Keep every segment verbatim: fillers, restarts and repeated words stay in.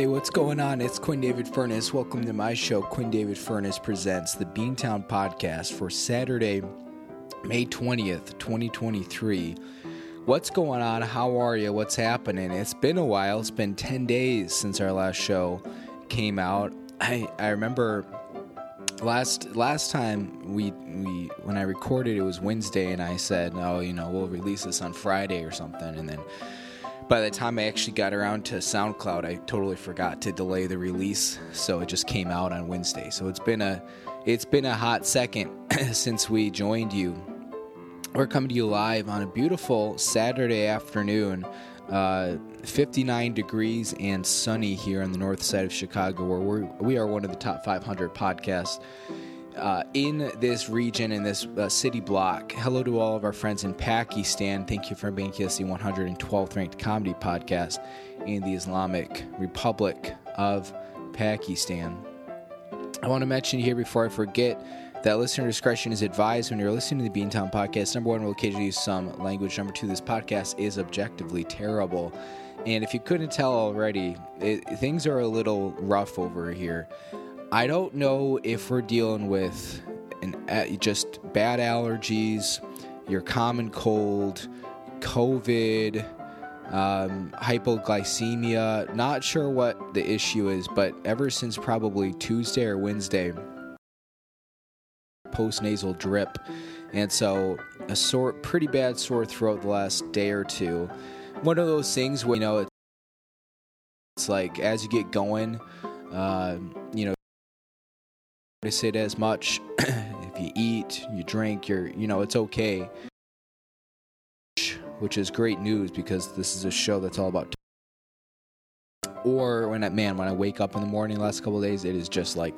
Hey, what's going on? It's Quinn David Furness. Welcome to my show, Quinn David Furness Presents, the Beantown Podcast for Saturday, May twentieth, twenty twenty-three. What's going on? How are you? What's happening? It's been a while. It's been ten days since our last show came out. I, I remember last last time we we when I recorded, it was Wednesday, and I said, oh, you know, we'll release this on Friday or something, and then by the time I actually got around to SoundCloud, I totally forgot to delay the release, so it just came out on Wednesday. So it's been a it's been a hot second since we joined you. We're coming to you live on a beautiful Saturday afternoon, uh, fifty-nine degrees and sunny here on the north side of Chicago, where we're, we are one of the top five hundred podcasts Uh, in this region, in this uh, city block. Hello to all of our friends in Pakistan. Thank you for being here. It's the one hundred twelfth ranked comedy podcast in the Islamic Republic of Pakistan. I want to mention here before I forget that listener discretion is advised when you're listening to the Beantown Podcast. Number one, we'll occasionally use some language. Number two, this podcast is objectively terrible. And if you couldn't tell already, it, things are a little rough over here. I don't know if we're dealing with an, uh, just bad allergies, your common cold, COVID, um, hypoglycemia. Not sure what the issue is, but ever since probably Tuesday or Wednesday, post-nasal drip. And so a sore, pretty bad sore throat the last day or two. One of those things where, you know, it's like as you get going, uh, you know, notice it as much. If you eat, you drink, you're, you know, it's okay, which is great news because this is a show that's all about. Or when I, man, when I wake up in the morning, the last couple of days, it is just like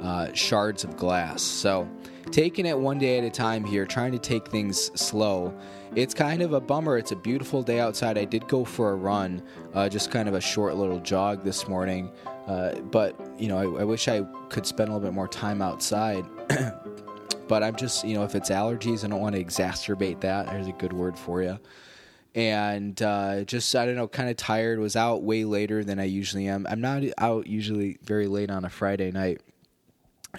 uh, shards of glass. So taking it one day at a time here, trying to take things slow. It's kind of a bummer. It's a beautiful day outside. I did go for a run, uh, just kind of a short little jog this morning. Uh, but, you know, I, I wish I could spend a little bit more time outside. But I'm just, you know, if it's allergies, I don't want to exacerbate that. There's a good word for you. And uh, just, I don't know, kind of tired. Was out way later than I usually am. I'm not out usually very late on a Friday night.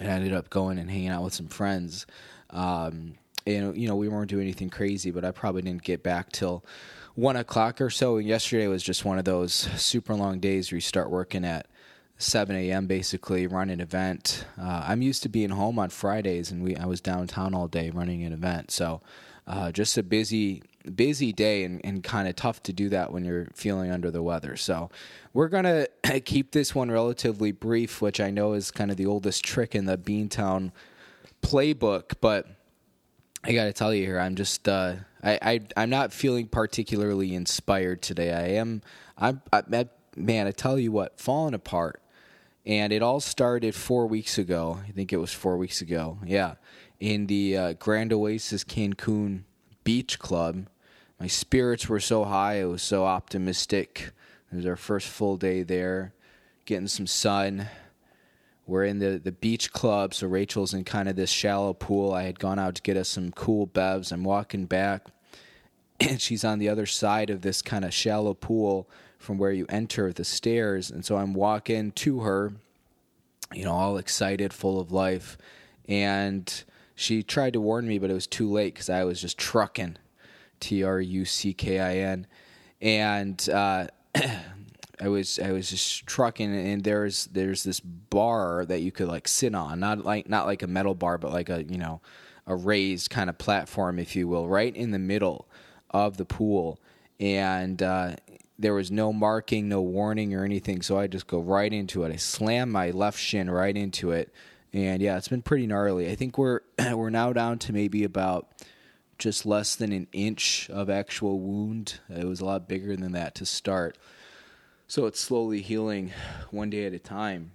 And I ended up going and hanging out with some friends. Um, and, you know, we weren't doing anything crazy, but I probably didn't get back till one o'clock or so. And yesterday was just one of those super long days where you start working at seven a.m. basically, run an event. Uh, I'm used to being home on Fridays, and we I was downtown all day running an event. So uh, just a busy, busy day and, and kind of tough to do that when you're feeling under the weather. So we're going to keep this one relatively brief, which I know is kind of the oldest trick in the Beantown playbook. But I got to tell you here, I'm just, uh, I, I, I'm not feeling particularly inspired today. I am, I'm, I, man, I tell you what, falling apart. And it all started four weeks ago. I think it was four weeks ago. Yeah. In the uh, Grand Oasis Cancun Beach Club. My spirits were so high. I was so optimistic. It was our first full day there. Getting some sun. We're in the, the beach club. So Rachel's in kind of this shallow pool. I had gone out to get us some cool bevs. I'm walking back. And she's on the other side of this kind of shallow pool from where you enter the stairs. And so I'm walking to her, you know, all excited, full of life. And she tried to warn me, but it was too late because I was just trucking, T R U C K I N. And uh, I was I was just trucking. And there's there's this bar that you could like sit on, not like not like a metal bar, but like a you know a raised kind of platform, if you will, right in the middle of the pool. And uh, there was no marking, no warning or anything, so I just go right into it. I slam my left shin right into it, and yeah, it's been pretty gnarly. I think we're we're now down to maybe about just less than an inch of actual wound. It was a lot bigger than that to start, so it's slowly healing one day at a time.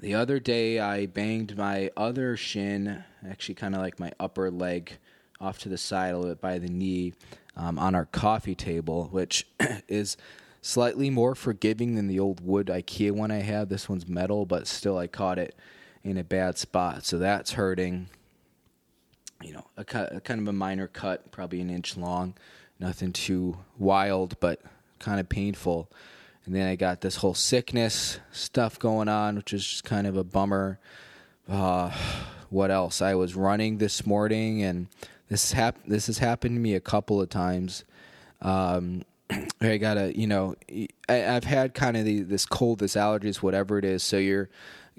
The other day, I banged my other shin, actually kind of like my upper leg, off to the side a little bit by the knee, Um, on our coffee table, which is slightly more forgiving than the old wood IKEA one I had. This one's metal, but still I caught it in a bad spot. So that's hurting. You know, a, cut, a kind of a minor cut, probably an inch long. Nothing too wild, but kind of painful. And then I got this whole sickness stuff going on, which is just kind of a bummer. Uh, what else? I was running this morning, and this hap- This has happened to me a couple of times. Um, I got to, you know, I, I've had kind of the, this cold, this allergies, whatever it is. So you're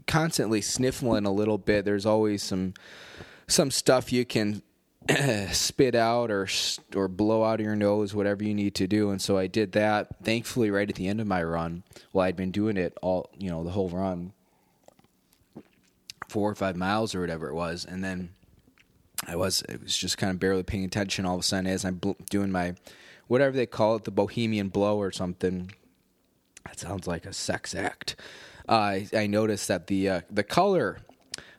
constantly sniffling a little bit. There's always some some stuff you can spit out or or blow out of your nose, whatever you need to do. And so I did that. Thankfully, right at the end of my run, well, I'd been doing it all, you know, the whole run, four or five miles or whatever it was. And then I was, it was just kind of barely paying attention all of a sudden as I'm bl- doing my, whatever they call it, the Bohemian Blow or something. That sounds like a sex act. Uh, I, I noticed that the uh, the color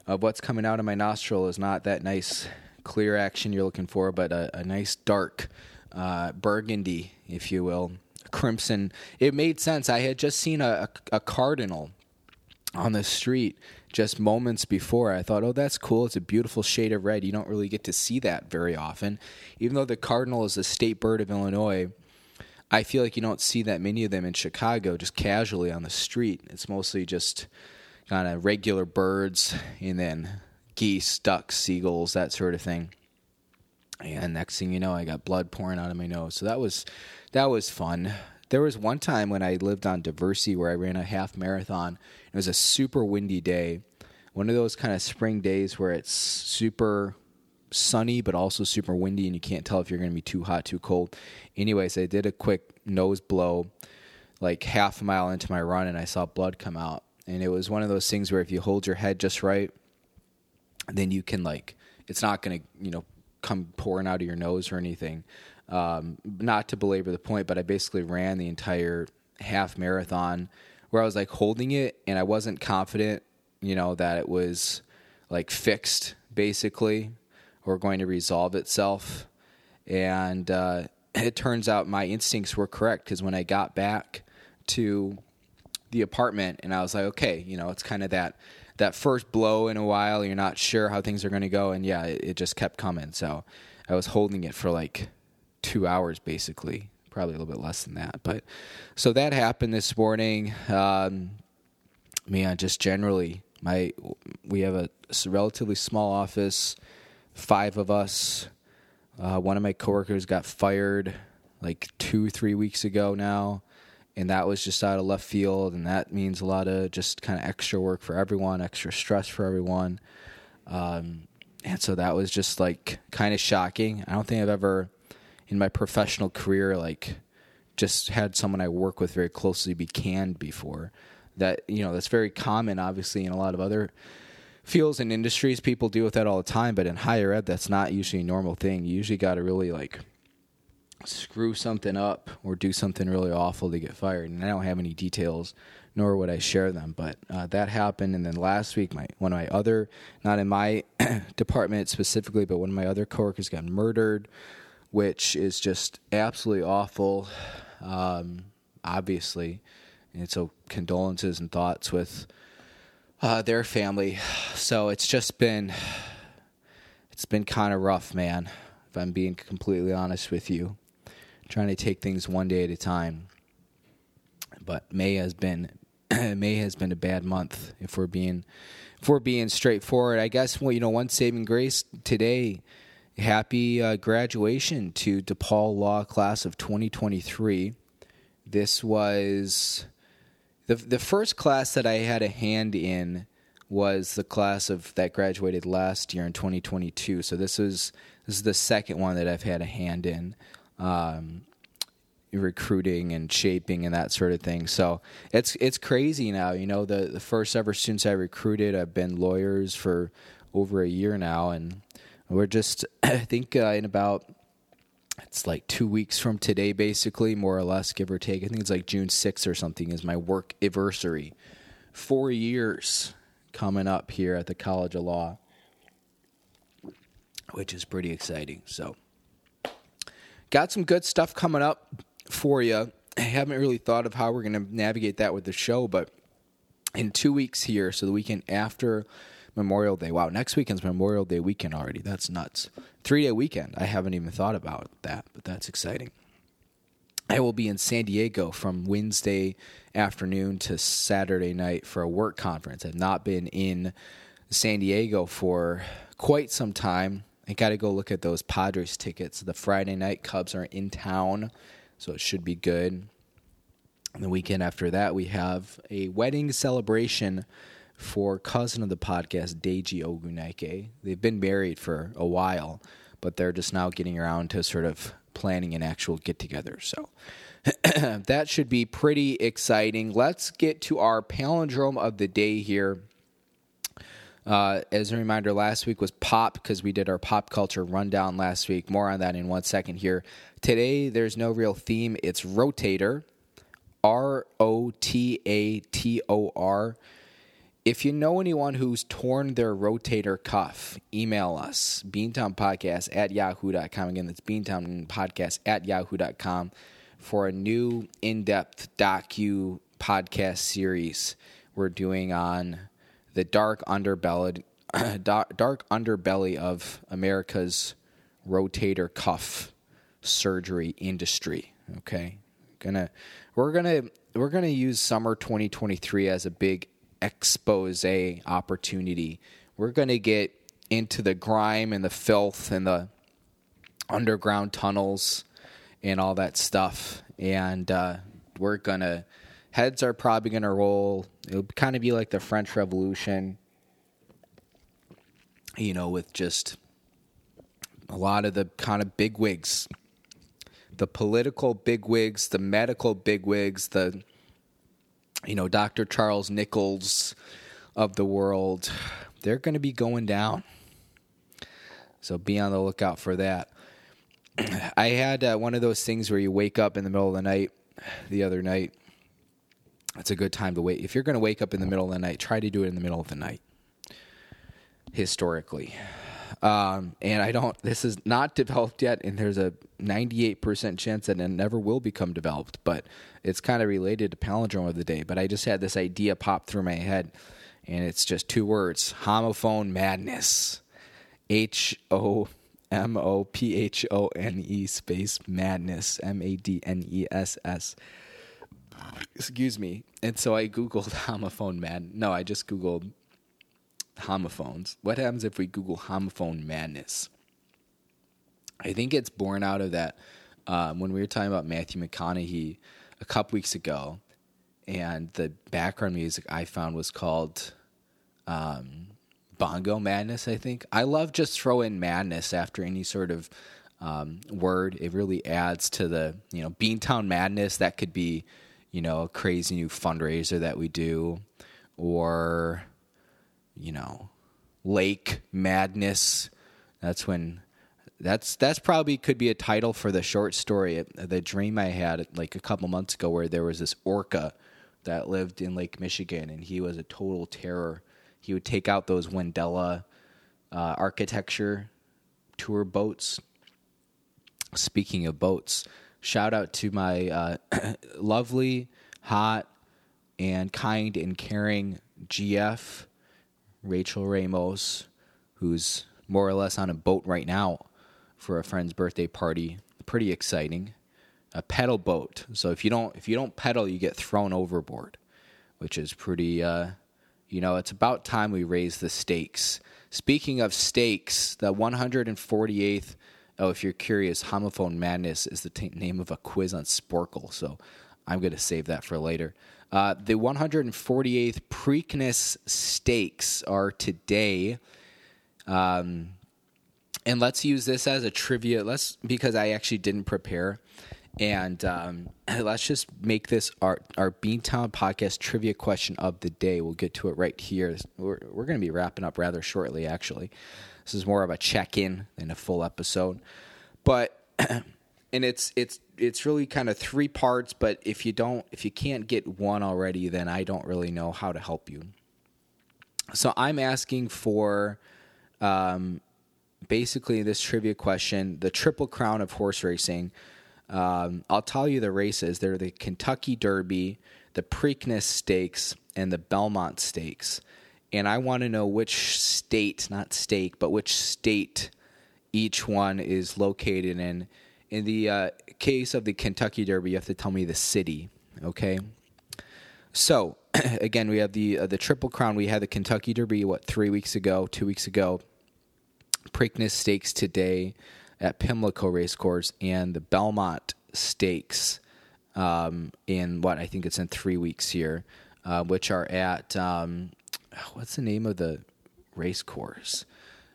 of what's coming out of my nostril is not that nice clear action you're looking for, but a, a nice dark uh, burgundy, if you will, crimson. It made sense. I had just seen a, a, a cardinal on the street just moments before. I thought, oh, that's cool. It's a beautiful shade of red. You don't really get to see that very often. Even though the cardinal is a state bird of Illinois, I feel like you don't see that many of them in Chicago just casually on the street. It's mostly just kind of regular birds and then geese, ducks, seagulls, that sort of thing. And next thing you know, I got blood pouring out of my nose. So that was that was fun. There was one time when I lived on Diversey where I ran a half marathon. It was a super windy day, one of those kind of spring days where it's super sunny but also super windy, and you can't tell if you're going to be too hot, too cold. Anyways, I did a quick nose blow like half a mile into my run, and I saw blood come out. And it was one of those things where if you hold your head just right, then you can, like, it's not going to, you know, come pouring out of your nose or anything. Um, not to belabor the point, but I basically ran the entire half marathon where I was, like, holding it, and I wasn't confident, you know, that it was, like, fixed, basically, or going to resolve itself. And uh, it turns out my instincts were correct, because when I got back to the apartment, and I was like, okay, you know, it's kind of that that first blow in a while, you're not sure how things are going to go, and yeah, it, it just kept coming. So I was holding it for like two hours, basically, probably a little bit less than that. But so that happened this morning. Um, man, just generally, my we have a relatively small office, five of us. Uh, one of my coworkers got fired like two, three weeks ago now. And that was just out of left field, and that means a lot of just kind of extra work for everyone, extra stress for everyone. Um, and so that was just, like, kind of shocking. I don't think I've ever in my professional career, like, just had someone I work with very closely be canned before. That, you know, that's very common, obviously, in a lot of other fields and industries. People deal with that all the time, but in higher ed, that's not usually a normal thing. You usually got to really, like, screw something up or do something really awful to get fired. And I don't have any details, nor would I share them, but uh, that happened. And then last week, my one of my other, not in my department specifically, but one of my other coworkers got murdered, which is just absolutely awful, um, obviously. And so condolences and thoughts with uh, their family. So it's just been, it's been kind of rough, man, if I'm being completely honest with you. Trying to take things one day at a time, but May has been May has been a bad month. If we're being if we're being straightforward, I guess. Well, you know, one saving grace today. Happy uh, graduation to DePaul Law class of twenty twenty-three. This was the the first class that I had a hand in. Was the class of that graduated last year in twenty twenty-two. So this is this is the second one that I've had a hand in. Um, recruiting and shaping and that sort of thing. So it's it's crazy now. You know, the, the first ever students I recruited have been lawyers for over a year now, and we're just I think uh, in about it's like two weeks from today, basically, more or less, give or take. I think it's like June sixth or something is my work anniversary. Four years coming up here at the College of Law, which is pretty exciting. So. Got some good stuff coming up for you. I haven't really thought of how we're going to navigate that with the show, but in two weeks here, so the weekend after Memorial Day. Wow, next weekend's Memorial Day weekend already. That's nuts. Three-day weekend. I haven't even thought about that, but that's exciting. I will be in San Diego from Wednesday afternoon to Saturday night for a work conference. I've not been in San Diego for quite some time. I got to go look at those Padres tickets. The Friday night Cubs are in town, so it should be good. And the weekend after that, we have a wedding celebration for cousin of the podcast, Deji Ogunike. They've been married for a while, but they're just now getting around to sort of planning an actual get-together. So that should be pretty exciting. Let's get to our palindrome of the day here. Uh, as a reminder, last week was pop because we did our pop culture rundown last week. More on that in one second here. Today, there's no real theme. It's rotator, R O T A T O R. If you know anyone who's torn their rotator cuff, email us, beantownpodcast at yahoo dot com. Again, that's beantownpodcast at yahoo dot com for a new in-depth docu podcast series we're doing on the dark underbelly, dark underbelly of America's rotator cuff surgery industry. Okay, gonna we're gonna we're gonna use summer twenty twenty-three as a big expose opportunity. We're going to get into the grime and the filth and the underground tunnels and all that stuff. And uh, we're going to, heads are probably going to roll. It'll kind of be like the French Revolution, you know, with just a lot of the kind of bigwigs, the political bigwigs, the medical bigwigs, the you know, Doctor Charles Nichols of the world, they're going to be going down. So be on the lookout for that. I had uh, one of those things where you wake up in the middle of the night the other night. It's a good time to wait. If you're going to wake up in the middle of the night, try to do it in the middle of the night, historically. Um, and I don't, this is not developed yet, and there's a ninety-eight percent chance that it never will become developed, but it's kind of related to palindrome of the day. But I just had this idea pop through my head, and it's just two words, homophone madness, H O M O P H O N E space madness, M A D N E S S. Excuse me. And so I Googled homophone mad. No, I just Googled homophones. What happens if we Google homophone madness? I think it's born out of that um, when we were talking about Matthew McConaughey a couple weeks ago, and the background music I found was called um, Bongo Madness, I think. I love just throw in madness after any sort of um, word. It really adds to the, you know, Beantown Madness. That could be, you know, a crazy new fundraiser that we do, or you know, Lake Madness. That's when, that's that's probably could be a title for the short story, the dream I had like a couple months ago, where there was this orca that lived in Lake Michigan, and he was a total terror. He would take out those Wendella uh, architecture tour boats. Speaking of boats, shout out to my uh, lovely, hot, and kind and caring G F, Rachel Ramos, who's more or less on a boat right now for a friend's birthday party. Pretty exciting. A pedal boat. So if you don't if you don't pedal, you get thrown overboard, which is pretty, uh, you know, it's about time we raise the stakes. Speaking of stakes, the one hundred forty-eighth, oh, if you're curious, Homophone Madness is the t- name of a quiz on Sporkle, so I'm going to save that for later. Uh, the one hundred forty-eighth Preakness Stakes are today. Um, and let's use this as a trivia, let's, because I actually didn't prepare. And um, let's just make this our, our Beantown Podcast trivia question of the day. We'll get to it right here. We're, we're going to be wrapping up rather shortly, actually. This is more of a check-in than a full episode. But... And it's it's it's really kind of three parts, but if you don't if you can't get one already, then I don't really know how to help you. So I'm asking for um, basically this trivia question: the Triple Crown of horse racing. Um, I'll tell you the races. They're the Kentucky Derby, the Preakness Stakes, and the Belmont Stakes. And I want to know which state, not stake, but which state each one is located in. In the uh, case of the Kentucky Derby, you have to tell me the city, okay? So, again, we have the uh, the Triple Crown. We had the Kentucky Derby, what, three weeks ago, two weeks ago. Preakness Stakes today at Pimlico Race Course, and the Belmont Stakes um, in, what, I think it's in three weeks here, uh, which are at, um, what's the name of the race course?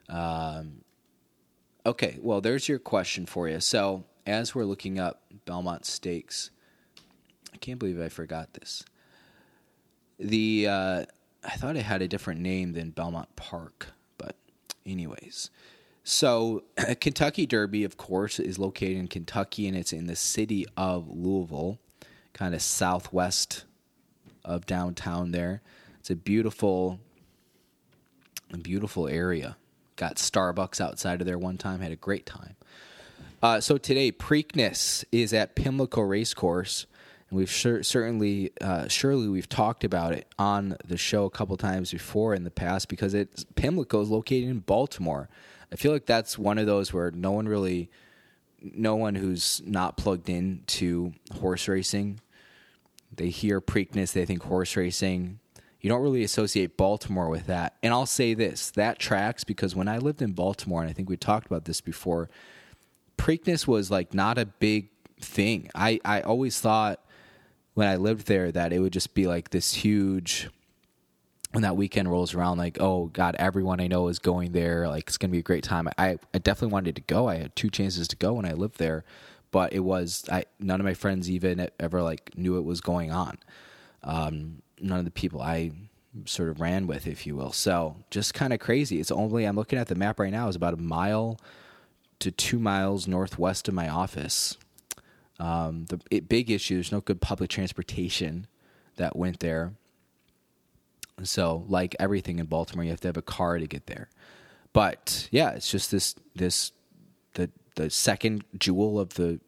Um Okay, well, there's your question for you. So as we're looking up Belmont Stakes, I can't believe I forgot this. The uh, I thought it had a different name than Belmont Park, but anyways. So Kentucky Derby, of course, is located in Kentucky, and it's in the city of Louisville, kind of southwest of downtown there. It's a beautiful, beautiful area. Got Starbucks outside of there one time. Had a great time. Uh, so today, Preakness is at Pimlico Racecourse, and we've sure, certainly, uh, surely, we've talked about it on the show a couple times before in the past because it's Pimlico is located in Baltimore. I feel like that's one of those where no one really, no one who's not plugged in to horse racing, they hear Preakness, they think horse racing. You don't really associate Baltimore with that. And I'll say this, that tracks because when I lived in Baltimore, and I think we talked about this before, Preakness was like not a big thing. I, I always thought when I lived there that it would just be like this huge, when that weekend rolls around, like, oh, God, everyone I know is going there. Like, it's going to be a great time. I, I definitely wanted to go. I had two chances to go when I lived there, but it was, I none of my friends even ever like knew it was going on. Um, none of the people I sort of ran with, if you will. So just kind of crazy. It's only, I'm looking at the map right now, is about a mile to two miles northwest of my office. Um, the it, big issue, there's no good public transportation that went there. So like everything in Baltimore, you have to have a car to get there. But yeah, it's just this, this, the, the second jewel of the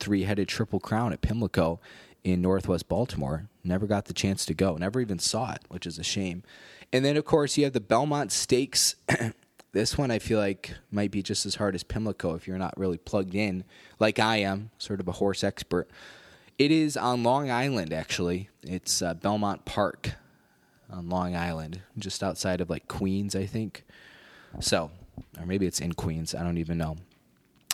three-headed Triple Crown at Pimlico in northwest Baltimore. Never got the chance to go. Never even saw it, which is a shame. And then, of course, you have the Belmont Stakes. This one I feel like might be just as hard as Pimlico if you're not really plugged in, like I am, sort of a horse expert. It is on Long Island, actually. It's uh, Belmont Park on Long Island, just outside of, like, Queens, I think. So, or maybe it's in Queens. I don't even know.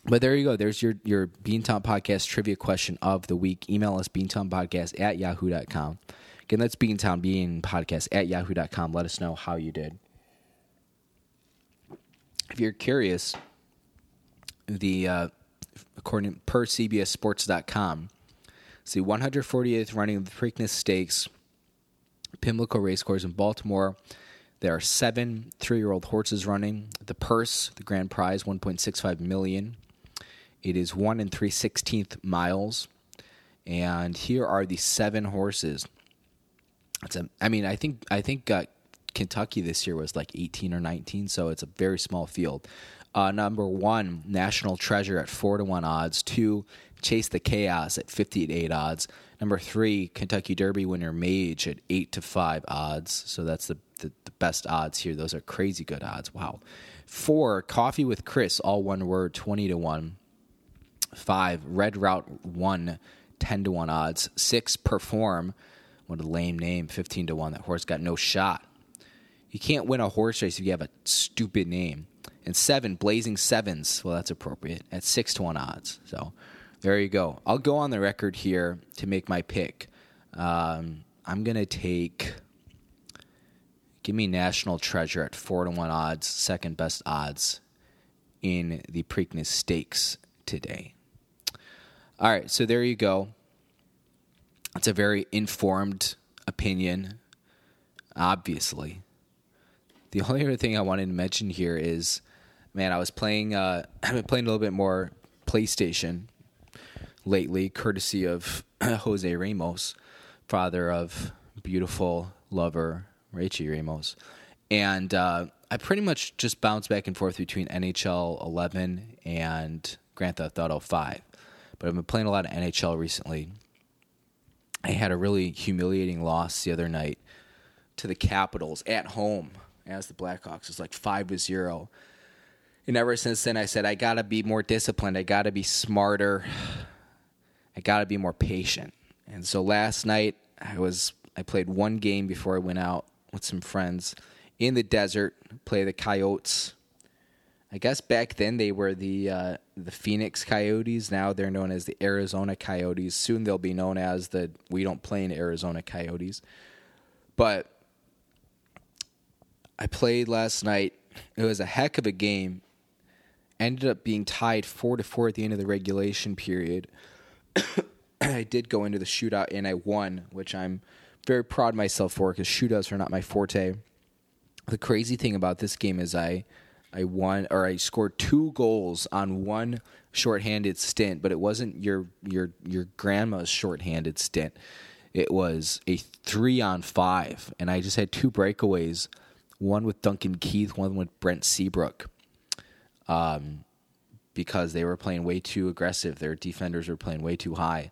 But there you go. There's your, your Beantown Podcast trivia question of the week. Email us, beantownpodcast at yahoo dot com. Again, that's Beantown, being podcast at yahoo dot com. Let us know how you did. If you're curious, the uh, according per C B S sports dot com, it's the one hundred forty-eighth running of the Preakness Stakes, Pimlico Racecourse in Baltimore. There are seven three-year-old horses running. The purse, the grand prize, one point six five million dollars. It is one and three sixteenth miles, and here are the seven horses. It's a, I mean, I think I think uh, Kentucky this year was like eighteen or nineteen, so it's a very small field. Uh, number one, National Treasure at four to one odds. Two, Chase the Chaos at fifty to eight odds. Number three, Kentucky Derby winner Mage at eight to five odds. So that's the, the the best odds here. Those are crazy good odds. Wow. Four, Coffee with Chris, all one word, twenty to one. Five, Red Route one, ten to one odds. Six, Perform. What a lame name, fifteen to one. That horse got no shot. You can't win a horse race if you have a stupid name. And seven, Blazing Sevens. Well, that's appropriate. At six to one odds. So there you go. I'll go on the record here to make my pick. Um, I'm going to take, give me National Treasure at four to one odds, second best odds in the Preakness Stakes today. All right, so there you go. It's a very informed opinion, obviously. The only other thing I wanted to mention here is, man, I was playing. Uh, I've been playing a little bit more PlayStation lately, courtesy of Jose Ramos, father of beautiful lover Rachel Ramos, and uh, I pretty much just bounce back and forth between N H L eleven and Grand Theft Auto five. But I've been playing a lot of N H L recently. I had a really humiliating loss the other night to the Capitals at home as the Blackhawks. It was like five to zero. And ever since then, I said, I got to be more disciplined. I got to be smarter. I got to be more patient. And so last night, I was I played one game before I went out with some friends in the desert, play the Coyotes. I guess back then they were the uh, the Phoenix Coyotes. Now they're known as the Arizona Coyotes. Soon they'll be known as the We Don't Play in Arizona Coyotes. But I played last night. It was a heck of a game. Ended up being tied four to four at the end of the regulation period. I did go into the shootout and I won, which I'm very proud of myself for because shootouts are not my forte. The crazy thing about this game is I. I won, or I scored two goals on one shorthanded stint, but it wasn't your your your grandma's shorthanded stint. It was a three on five, and I just had two breakaways, one with Duncan Keith, one with Brent Seabrook, um, because they were playing way too aggressive. Their defenders were playing way too high,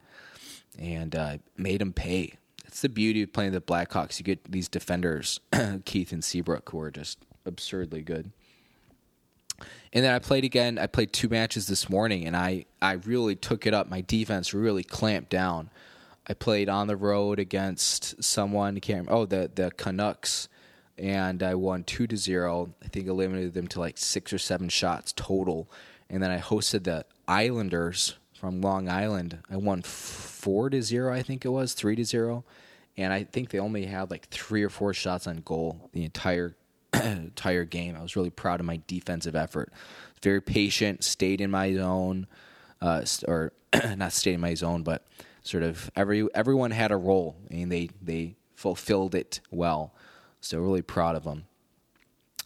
and uh, made them pay. That's the beauty of playing the Blackhawks. You get these defenders, Keith and Seabrook, who are just absurdly good. And then I played again. I played two matches this morning, and I, I really took it up. My defense really clamped down. I played on the road against someone. Can't remember, oh, the, the Canucks, and I won two to zero. I think I limited them to like six or seven shots total. And then I hosted the Islanders from Long Island. I won four to zero, I think it was, three to zero. And I think they only had like three or four shots on goal the entire entire game. I was really proud of my defensive effort. Very patient, stayed in my zone, uh, or not stayed in my zone, but sort of every everyone had a role, and they, they fulfilled it well. So really proud of them.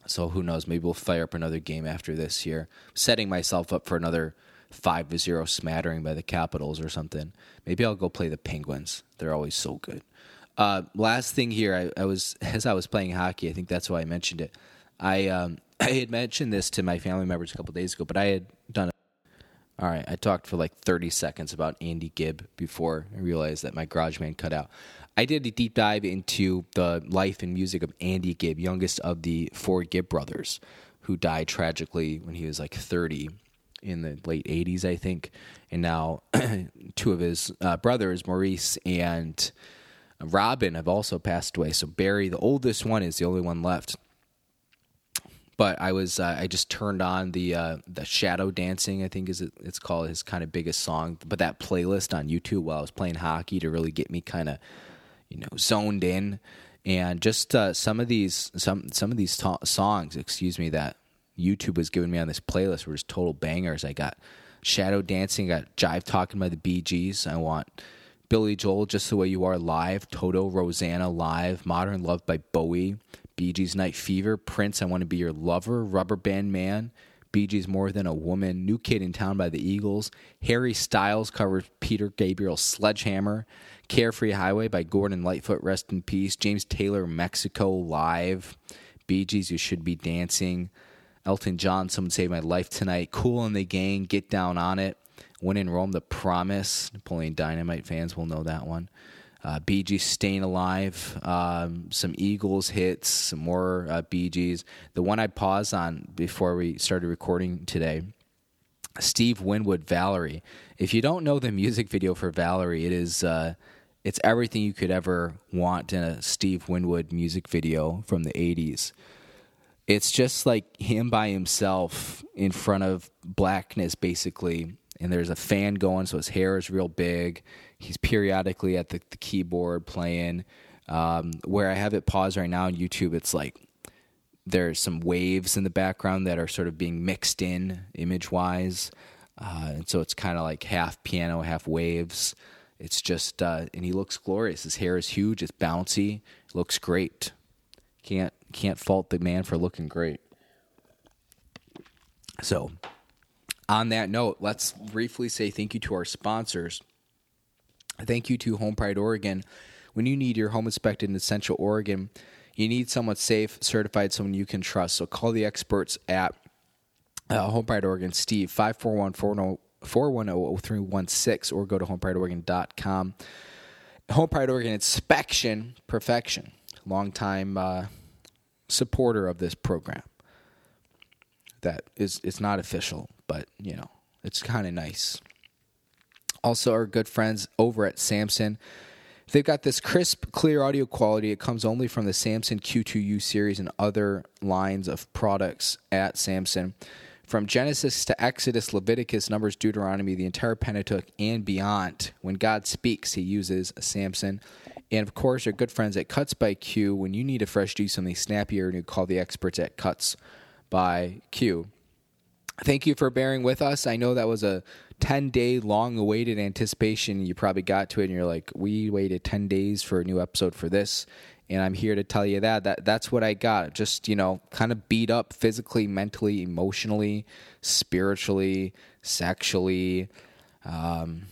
So who knows? Maybe we'll fire up another game after this here. Setting myself up for another five to zero smattering by the Capitals or something. Maybe I'll go play the Penguins. They're always so good. Uh, last thing here, I, I was as I was playing hockey, I think that's why I mentioned it. I um, I had mentioned this to my family members a couple of days ago, but I had done it. All right, I talked for like thirty seconds about Andy Gibb before I realized that my GarageBand cut out. I did a deep dive into the life and music of Andy Gibb, youngest of the four Gibb brothers, who died tragically when he was like thirty in the late eighties, I think. And now two of his uh, brothers, Maurice and Robin, have also passed away. So Barry, the oldest one, is the only one left. But I was uh, I just turned on the uh, the Shadow Dancing, I think is it, it's called, his kind of biggest song. But that playlist on YouTube while I was playing hockey to really get me kind of, you know, zoned in. And just uh, some of these some some of these to- songs, excuse me, that YouTube was giving me on this playlist were just total bangers. I got Shadow Dancing, I got Jive Talking by the Bee Gees. I want Billy Joel, Just the Way You Are live, Toto, Rosanna live, Modern Love by Bowie, Bee Gees' Night Fever, Prince, I Want to Be Your Lover, Rubber Band Man, Bee Gees' More Than a Woman, New Kid in Town by the Eagles, Harry Styles covers Peter Gabriel's Sledgehammer, Carefree Highway by Gordon Lightfoot, rest in peace, James Taylor, Mexico live, Bee Gees, You Should Be Dancing, Elton John, Someone Saved My Life Tonight, Kool and the Gang, Get Down on It, When in Rome, The Promise. Napoleon Dynamite fans will know that one. Uh, Bee Gees, Stayin' Alive. Um, some Eagles hits. Some more uh, Bee Gees. The one I paused on before we started recording today, Steve Winwood, Valerie. If you don't know the music video for Valerie, it is uh, it's everything you could ever want in a Steve Winwood music video from the eighties. It's just like him by himself in front of blackness, basically. And there's a fan going, so his hair is real big. He's periodically at the, the keyboard playing. Um, where I have it paused right now on YouTube, it's like there's some waves in the background that are sort of being mixed in image-wise. Uh, and so it's kind of like half piano, half waves. It's just, uh, and he looks glorious. His hair is huge. It's bouncy. It looks great. Can't can't fault the man for looking great. So on that note, let's briefly say thank you to our sponsors. Thank you to Home Pride Oregon. When you need your home inspected in Central Oregon, you need someone safe, certified, someone you can trust. So call the experts at uh, Home Pride Oregon, Steve, five four one, four one zero, zero three one six, or go to home pride oregon dot com. Home Pride Oregon, inspection perfection. Longtime uh, supporter of this program. that is it's not official, but you know, it's kind of nice. Also, our good friends over at Samson, they've got this crisp, clear audio quality. It comes only from the Samson Q two U series and other lines of products at Samson. From Genesis to Exodus, Leviticus, Numbers, Deuteronomy, the entire Pentateuch, and beyond. When God speaks, he uses Samson. And, of course, our good friends at Cuts by Q. When you need a fresh do something snappier, you call the experts at Cuts by Q. Thank you for bearing with us. I know that was a ten-day long-awaited anticipation. You probably got to it, and you're like, we waited ten days for a new episode for this. And I'm here to tell you that, that that's what I got. Just, you know, kind of beat up physically, mentally, emotionally, spiritually, sexually. Um,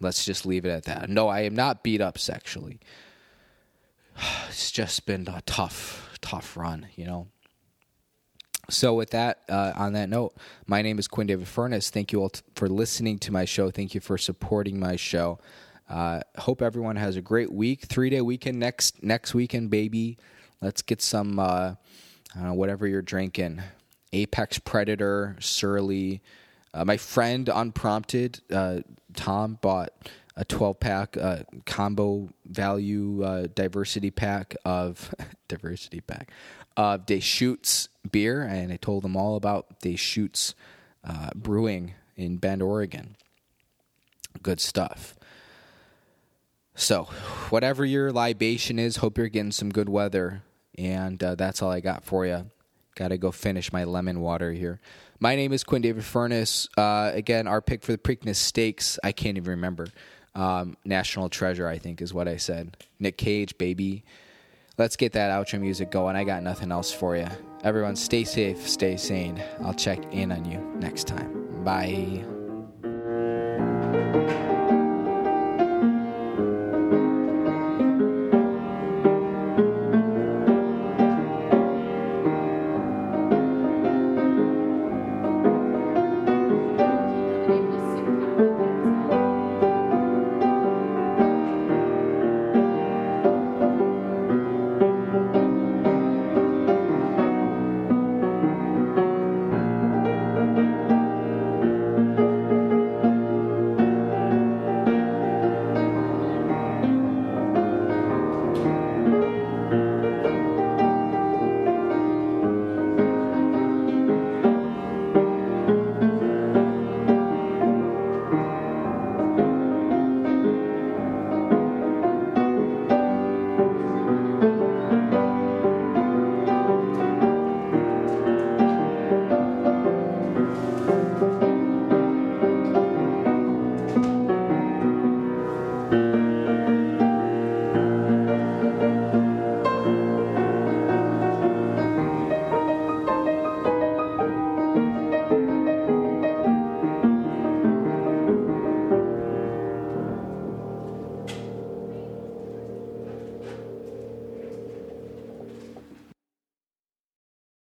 let's just leave it at that. No, I am not beat up sexually. It's just been a tough, tough run, you know. So with that, uh, on that note, my name is Quinn David Furness. Thank you all t- for listening to my show. Thank you for supporting my show. Uh, hope everyone has a great week. Three-day weekend next next weekend, baby. Let's get some, uh, I don't know, whatever you're drinking. Apex Predator, Surly. Uh, my friend, unprompted, uh, Tom, bought a twelve-pack uh, combo value uh, diversity pack of diversity pack of Deschutes beer, and I told them all about Deschutes uh, Brewing in Bend, Oregon. Good stuff. So, whatever your libation is, hope you're getting some good weather. And uh, that's all I got for you. Got to go finish my lemon water here. My name is Quinn David Furness. Uh, again, our pick for the Preakness Stakes, I can't even remember. Um, National Treasure, I think, is what I said. Nick Cage, baby. Let's get that outro music going. I got nothing else for you. Everyone, stay safe, stay sane. I'll check in on you next time. Bye.